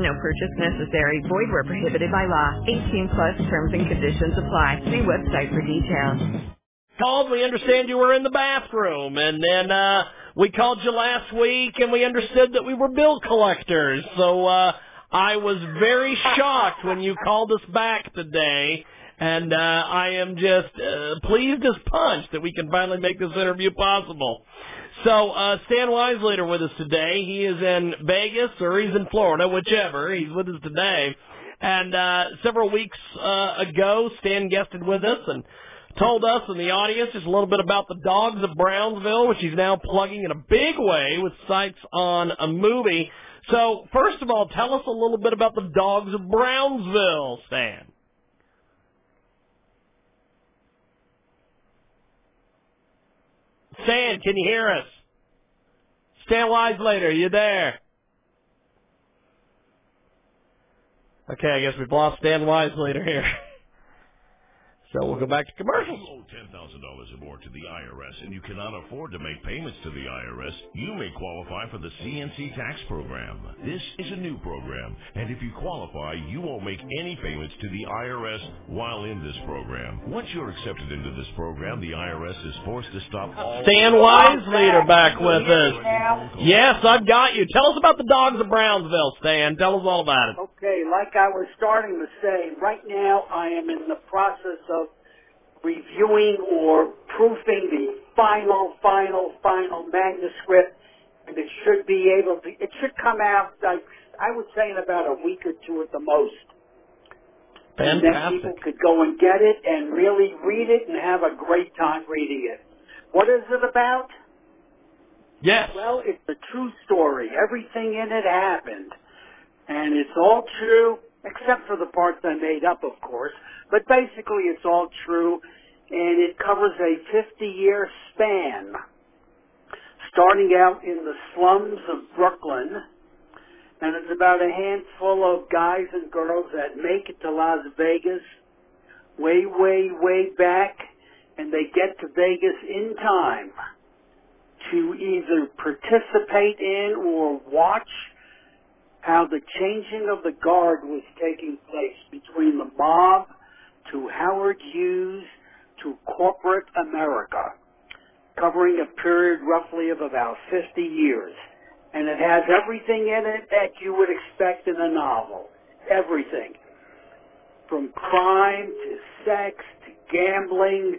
No purchase necessary. Void where prohibited by law. 18+ terms and conditions apply. See website for details. Called. We understand you were in the bathroom, and then we called you last week, and we understood that we were bill collectors. So I was very shocked when you called us back today, and I am just pleased as punch that we can finally make this interview possible. So Stan Weisleder with us today. He is in Vegas or he's in Florida, whichever. He's with us today. And several weeks ago, Stan guested with us and told us and the audience just a little bit about the Dogs of Brownsville, which he's now plugging in a big way with sights on a movie. So first of all, tell us a little bit about the Dogs of Brownsville, Stan. Stan, can you hear us? Stan Weisleder, are you there? Okay, I guess we've lost Stan Weisleder here. So we'll go back to commercials. If you owe $10,000 or more to the IRS and you cannot afford to make payments to the IRS, you may qualify for the CNC tax program. This is a new program, and if you qualify, you won't make any payments to the IRS while in this program. Once you're accepted into this program, the IRS is forced to stop all... Stan Weisleder back with us. Yes, I've got you. Tell us about the Dogs of Brownsville, Stan. Tell us all about it. Okay, like I was starting to say, right now I am in the process of reviewing or proofing the final manuscript, and it should be able to, it should come out, I would say in about a week or two at the most. Fantastic. And then people could go and get it and really read it and have a great time reading it. What is it about? Yes. Well, it's a true story. Everything in it happened. And it's all true, except for the parts I made up, of course. But basically, it's all true, and it covers a 50-year span, starting out in the slums of Brooklyn, and it's about a handful of guys and girls that make it to Las Vegas way, way, way back, and they get to Vegas in time to either participate in or watch how the changing of the guard was taking place between the mob to Howard Hughes to corporate America, covering a period roughly of about 50 years. And it has everything in it that you would expect in a novel. Everything. From crime to sex to gambling,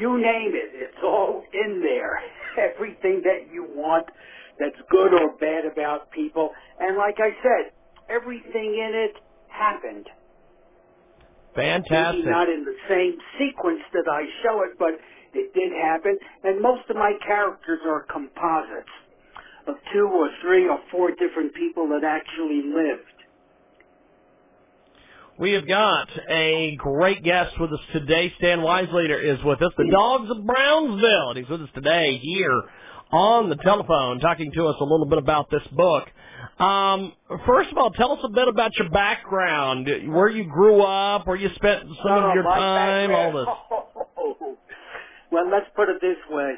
you name it, it's all in there. Everything that you want that's good or bad about people. And like I said, everything in it happened. Fantastic. Maybe not in the same sequence that I show it, but it did happen. And most of my characters are composites of 2 or 3 or 4 different people that actually lived. We have got a great guest with us today. Stan Weisleder is with us. The Dogs of Brownsville. He's with us today here on the telephone talking to us a little bit about this book. First of all, tell us a bit about your background, where you grew up, where you spent some of your time, all this. Well, let's put it this way.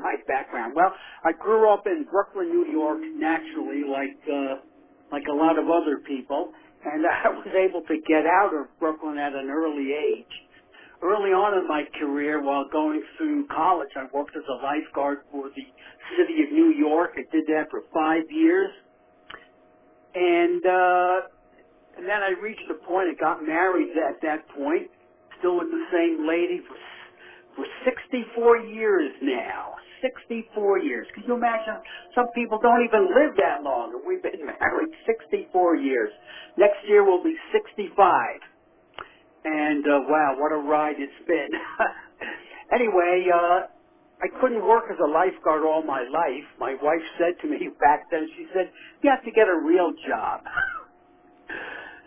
My background. Well, I grew up in Brooklyn, New York, naturally, like a lot of other people, and I was able to get out of Brooklyn at an early age. Early on in my career, while going through college, I worked as a lifeguard for the city of New York. I did that for 5 years. And then I reached a point, I got married at that point, still with the same lady for 64 years now. 64 years. Can you imagine? Some people don't even live that long. We've been married 64 years. Next year we'll be 65. And, wow, what a ride it's been. Anyway, I couldn't work as a lifeguard all my life. My wife said to me back then, she said, you have to get a real job.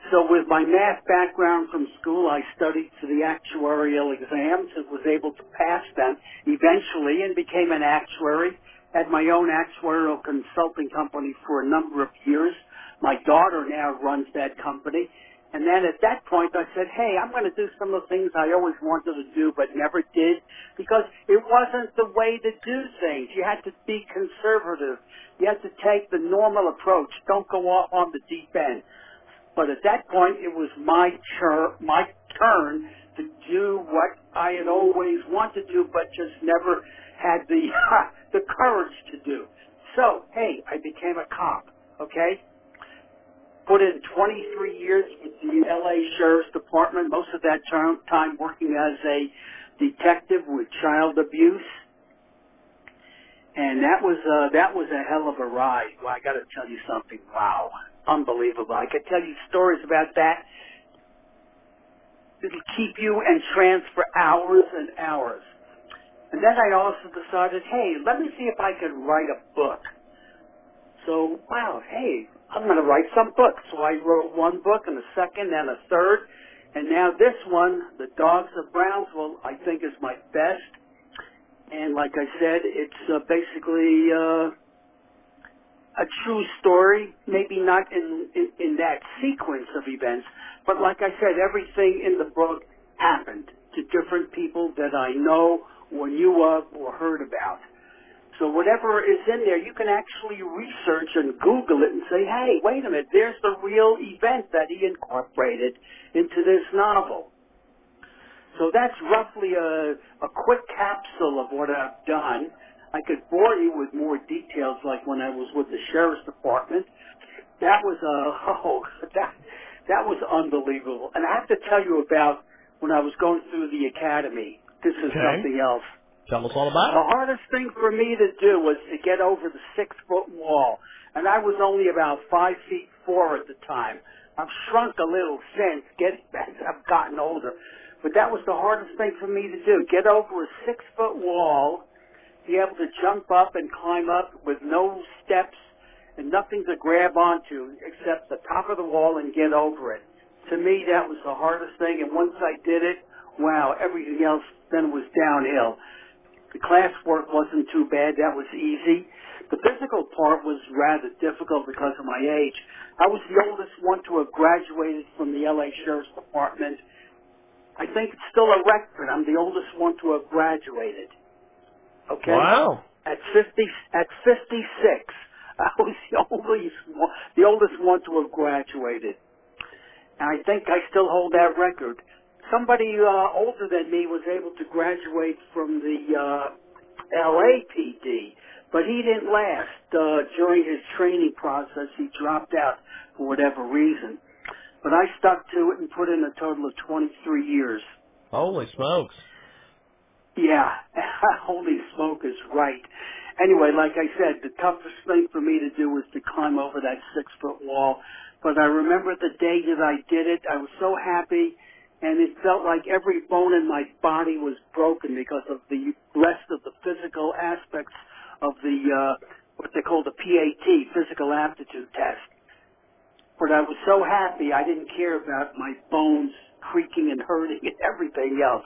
So with my math background from school, I studied to the actuarial exams and was able to pass them eventually and became an actuary. Had my own actuarial consulting company for a number of years. My daughter now runs that company. And then at that point, I said, hey, I'm going to do some of the things I always wanted to do but never did, because it wasn't the way to do things. You had to be conservative. You had to take the normal approach. Don't go off on the deep end. But at that point, it was my turn to do what I had always wanted to do but just never had the courage to do. So, hey, I became a cop, okay? Put in 23 years with the LA Sheriff's Department, most of that time working as a detective with child abuse. And that was a hell of a ride. Well, I got to tell you something. Wow. Unbelievable. I could tell you stories about that. It'll keep you entranced for hours and hours. And then I also decided, hey, let me see if I could write a book. So, wow, hey, I'm going to write some books. So I wrote one book and a second and a third. And now this one, The Dogs of Brownsville, I think is my best. And like I said, it's basically a true story, maybe not in that sequence of events. But like I said, everything in the book happened to different people that I know or knew of or heard about. So whatever is in there, you can actually research and Google it and say, hey, wait a minute, there's the real event that he incorporated into this novel. So that's roughly a quick capsule of what I've done. I could bore you with more details, like when I was with the Sheriff's Department. That was unbelievable. And I have to tell you about when I was going through the academy. This is something else. Tell us all about it. The hardest thing for me to do was to get over the 6-foot wall. And I was only about 5'4" at the time. I've shrunk a little since, as I've gotten older. But that was the hardest thing for me to do, get over a 6-foot wall, be able to jump up and climb up with no steps and nothing to grab onto except the top of the wall and get over it. To me, that was the hardest thing. And once I did it, wow, everything else then was downhill. The classwork wasn't too bad. That was easy. The physical part was rather difficult because of my age. I was the oldest one to have graduated from the LA Sheriff's Department. I think it's still a record. I'm the oldest one to have graduated. Okay? Wow. At 56, I was the oldest one to have graduated. And I think I still hold that record. Somebody older than me was able to graduate from the LAPD, but he didn't last. During his training process, he dropped out for whatever reason. But I stuck to it and put in a total of 23 years. Holy smokes. Yeah, holy smoke is right. Anyway, like I said, the toughest thing for me to do was to climb over that 6-foot wall. But I remember the day that I did it, I was so happy. And it felt like every bone in my body was broken because of the rest of the physical aspects of the, what they call the PAT, physical aptitude test. But I was so happy I didn't care about my bones creaking and hurting and everything else.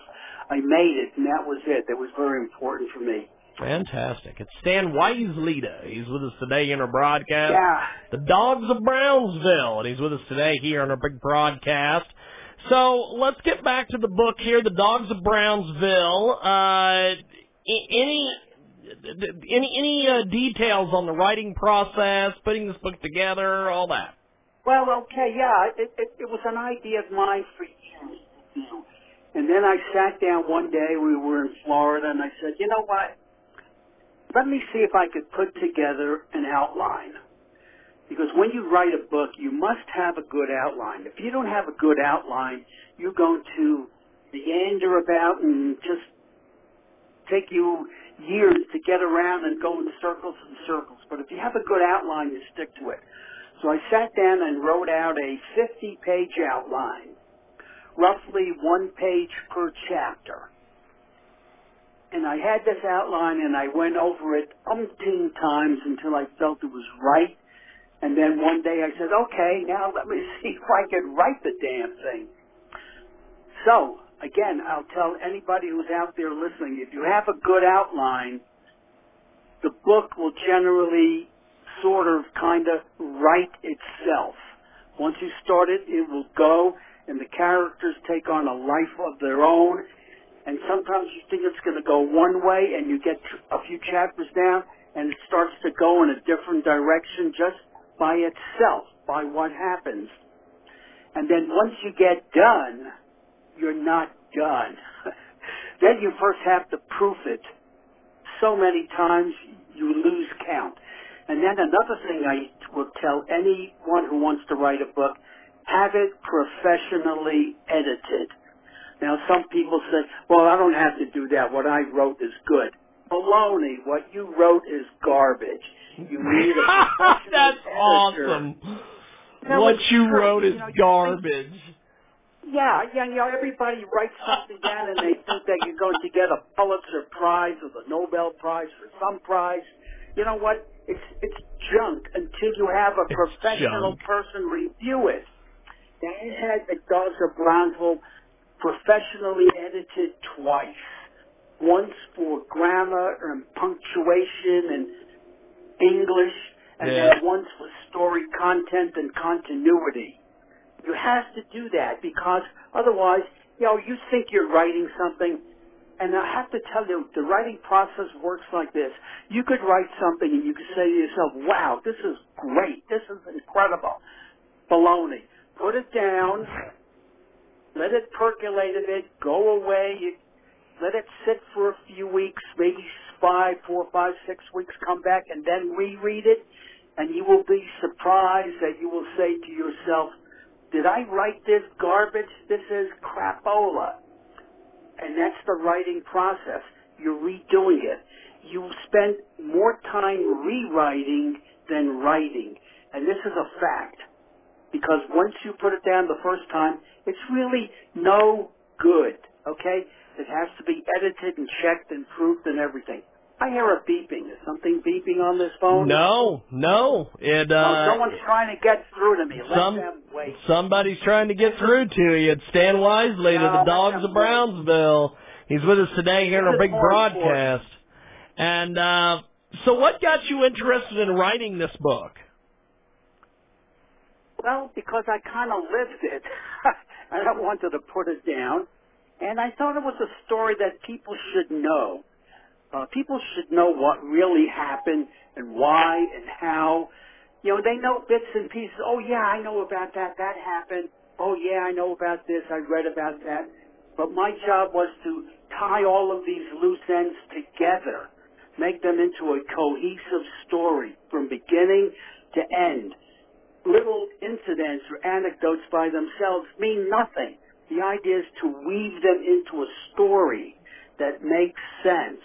I made it, and that was it. That was very important for me. Fantastic. It's Stan Weisleder. He's with us today in our broadcast. Yeah. The Dogs of Brownsville. And he's with us today here on our big broadcast. So let's get back to the book here, The Dogs of Brownsville. Any details on the writing process, putting this book together, all that? Well, okay, yeah, it was an idea of mine for years. And then I sat down one day, we were in Florida, and I said, you know what, let me see if I could put together an outline. Because when you write a book, you must have a good outline. If you don't have a good outline, you're going to meander about and just take you years to get around and go in circles and circles. But if you have a good outline, you stick to it. So I sat down and wrote out a 50-page outline, roughly one page per chapter. And I had this outline, and I went over it umpteen times until I felt it was right. And then one day I said, okay, now let me see if I can write the damn thing. So, again, I'll tell anybody who's out there listening, if you have a good outline, the book will generally sort of kind of write itself. Once you start it, it will go, and the characters take on a life of their own. And sometimes you think it's going to go one way, and you get a few chapters down, and it starts to go in a different direction just by itself, by what happens. And then once you get done, you're not done. Then you first have to proof it. So many times you lose count. And then another thing I will tell anyone who wants to write a book, have it professionally edited. Now, some people say, well, I don't have to do that. What I wrote is good. Baloney. What you wrote is garbage. You need a professional That's editor. Awesome. No, what you true. Wrote is garbage. Yeah, everybody writes something down and they think that you're going to get a Pulitzer Prize or the Nobel Prize or some prize. You know what? It's junk until you have a professional person review it. They had the Dogs of Brownsville professionally edited twice. Once for grammar and punctuation and English, and then once for story content and continuity. You have to do that because otherwise, you think you're writing something. And I have to tell you, the writing process works like this. You could write something and you could say to yourself, wow, this is great. This is incredible. Baloney. Put it down. Let it percolate a bit. Go away. Let it sit for a few weeks, maybe 4, 5, 6 weeks. Come back and then reread it. And you will be surprised that you will say to yourself, did I write this garbage? This is crapola. And that's the writing process. You're redoing it. You spend more time rewriting than writing. And this is a fact. Because once you put it down the first time, it's really no good. Okay? It has to be edited and checked and proofed and everything. I hear a beeping. Is something beeping on this phone? No. Someone's trying to get through to me. Let them wait. Somebody's trying to get through to you. It's Stan Weisleder, the Dogs of Brownsville. He's with us today here on our big broadcast. And so what got you interested in writing this book? Well, because I kind of lived it. And I wanted to put it down. And I thought it was a story that people should know. People should know what really happened and why and how. They know bits and pieces. Oh, yeah, I know about that. That happened. Oh, yeah, I know about this. I read about that. But my job was to tie all of these loose ends together, make them into a cohesive story from beginning to end. Little incidents or anecdotes by themselves mean nothing. The idea is to weave them into a story that makes sense.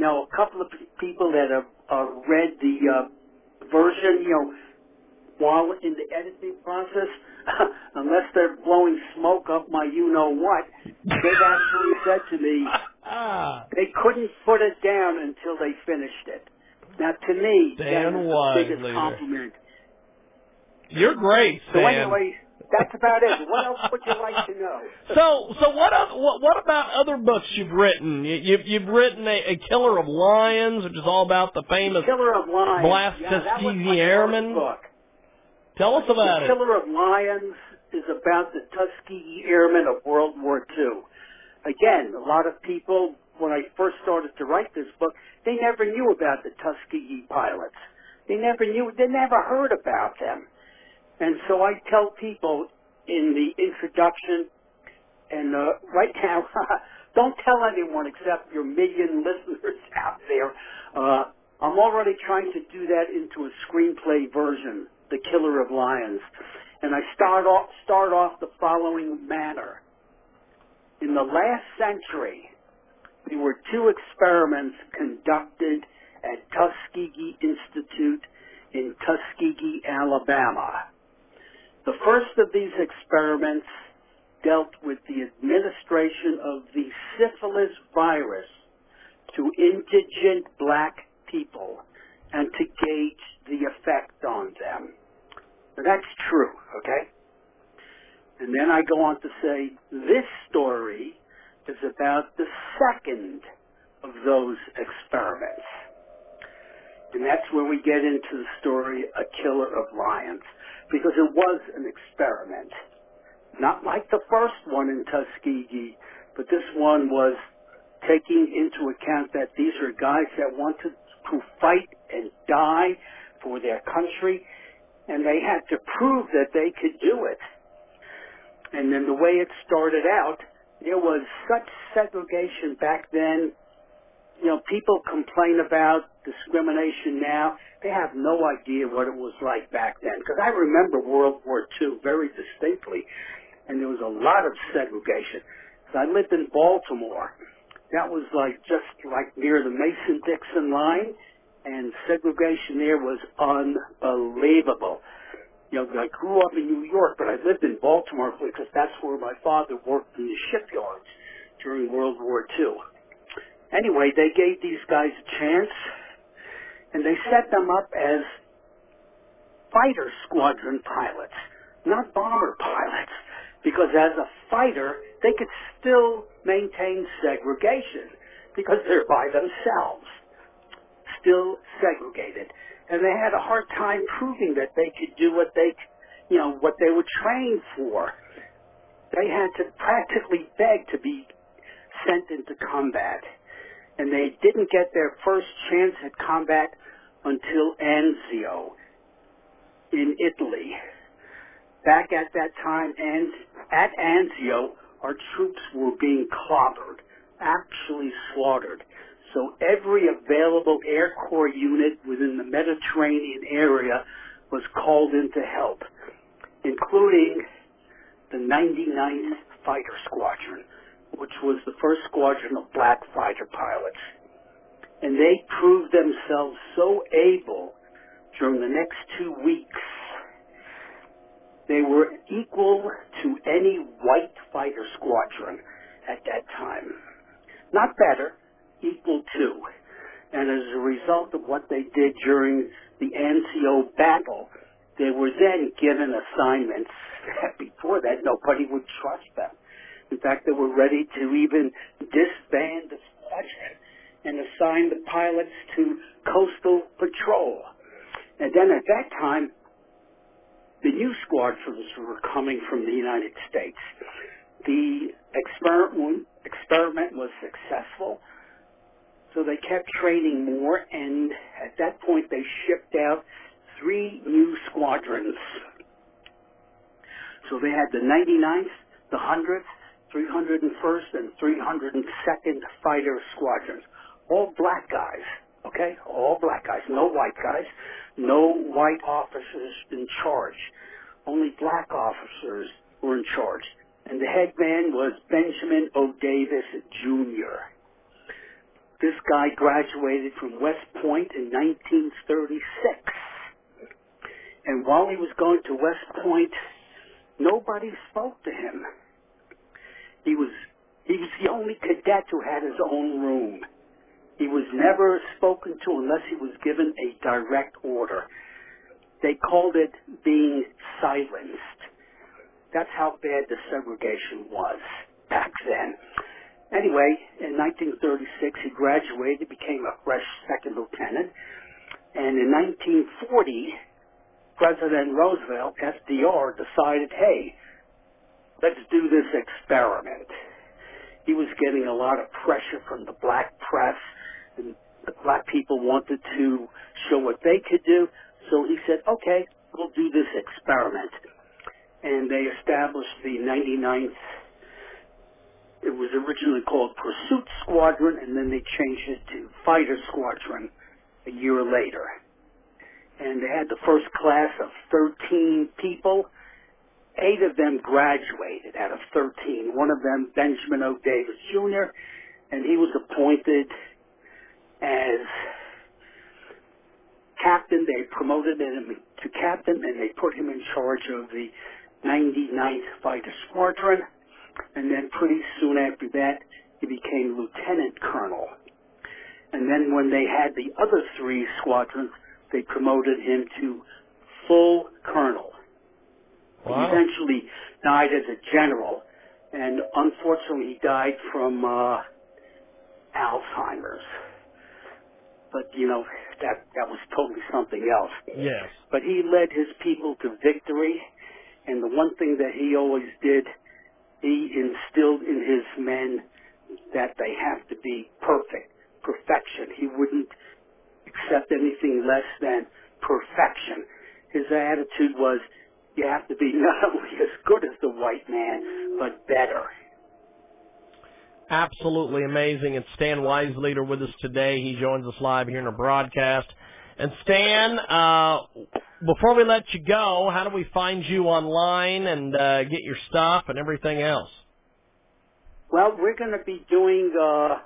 Now, a couple of people that have read the version, while in the editing process, unless they're blowing smoke up my you-know-what, they've actually said to me they couldn't put it down until they finished it. Now, to me, that's the biggest compliment. You're great, Stan. So anyway, that's about it. What else would you like to know? So what about other books you've written? You've written a Killer of Lions, which is all about the famous blast Tuskegee Airmen. Tell us about it. The Killer of Lions is about the Tuskegee Airmen of World War II. Again, a lot of people, when I first started to write this book, they never knew about the Tuskegee pilots. They never heard about them. And so I tell people in the introduction, and right now, don't tell anyone except your million listeners out there. I'm already trying to do that into a screenplay version, The Killer of Lions. And I start off the following manner. In the last century, there were 2 experiments conducted at Tuskegee Institute in Tuskegee, Alabama. The first of these experiments dealt with the administration of the syphilis virus to indigent black people and to gauge the effect on them. And that's true, okay? And then I go on to say, this story is about the second of those experiments. And that's where we get into the story, A Killer of Lions, because it was an experiment. Not like the first one in Tuskegee, but this one was taking into account that these are guys that wanted to fight and die for their country, and they had to prove that they could do it. And then the way it started out, there was such segregation back then. You know, people complain about discrimination now. They have no idea what it was like back then. Because I remember World War II very distinctly, and there was a lot of segregation. So I lived in Baltimore. That was like just like near the Mason-Dixon line, and segregation there was unbelievable. You know, I grew up in New York, but I lived in Baltimore because that's where my father worked in the shipyards during World War II. Anyway, they gave these guys a chance, and they set them up as fighter squadron pilots, not bomber pilots, because as a fighter, they could still maintain segregation because they're by themselves, still segregated. And they had a hard time proving that they could do what they, you know, what they were trained for. They had to practically beg to be sent into combat. And they didn't get their first chance at combat until Anzio in Italy. Back at that time, and at Anzio, our troops were being clobbered, actually slaughtered. So every available Air Corps unit within the Mediterranean area was called in to help, including the 99th Fighter Squadron, which was the first squadron of black fighter pilots. And they proved themselves so able during the next 2 weeks. They were equal to any white fighter squadron at that time. Not better, equal to. And as a result of what they did during the Anzio battle, they were then given assignments that before that nobody would trust them. In fact, they were ready to even disband the squadron and assign the pilots to coastal patrol. And then at that time, the new squadrons were coming from the United States. The experiment was successful, so they kept training more, and at that point they shipped out 3 new squadrons. So they had the 99th, the 100th, 301st and 302nd Fighter Squadrons. All black guys, okay? All black guys, no white officers in charge. Only black officers were in charge. And the head man was Benjamin O. Davis Jr. This guy graduated from West Point in 1936. And while he was going to West Point, nobody spoke to him. He was the only cadet who had his own room. He was never spoken to unless he was given a direct order. They called it being silenced. That's how bad the segregation was back then. Anyway, in 1936, he graduated, became a fresh second lieutenant. And in 1940, President Roosevelt, FDR, decided, hey, let's do this experiment. He was getting a lot of pressure from the black press, and the black people wanted to show what they could do. So he said, okay, we'll do this experiment. And they established the 99th. It was originally called Pursuit Squadron, and then they changed it to Fighter Squadron a year later. And they had the first class of 13 people. 8 of them graduated out of 13. One of them, Benjamin O. Davis Jr., and he was appointed as captain. They promoted him to captain, and they put him in charge of the 99th Fighter Squadron. And then pretty soon after that, he became lieutenant colonel. And then when they had the other three squadrons, they promoted him to full colonel. Wow. He eventually died as a general, and unfortunately he died from Alzheimer's. But, you know, that was totally something else. Yes. But he led his people to victory, and the one thing that he always did, he instilled in his men that they have to be perfect, perfection. He wouldn't accept anything less than perfection. His attitude was, you have to be not only as good as the white man, but better. Absolutely amazing. It's Stan Weisleder with us today. He joins us live here in our broadcast. And Stan, before we let you go, how do we find you online and get your stuff and everything else? Well, we're going to be doing, we're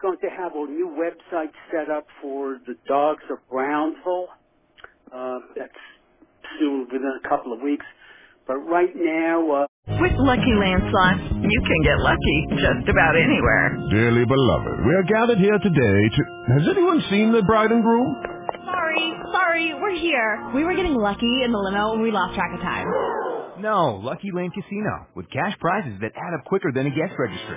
going to have a new website set up for the Dogs of Brownsville. That's soon, within a couple of weeks. But right now... With Lucky Land Slots, you can get lucky just about anywhere. Dearly beloved, we are gathered here today to... Has anyone seen the bride and groom? Sorry, we're here. We were getting lucky in the limo and we lost track of time. No, Lucky Land Casino, with cash prizes that add up quicker than a guest registry.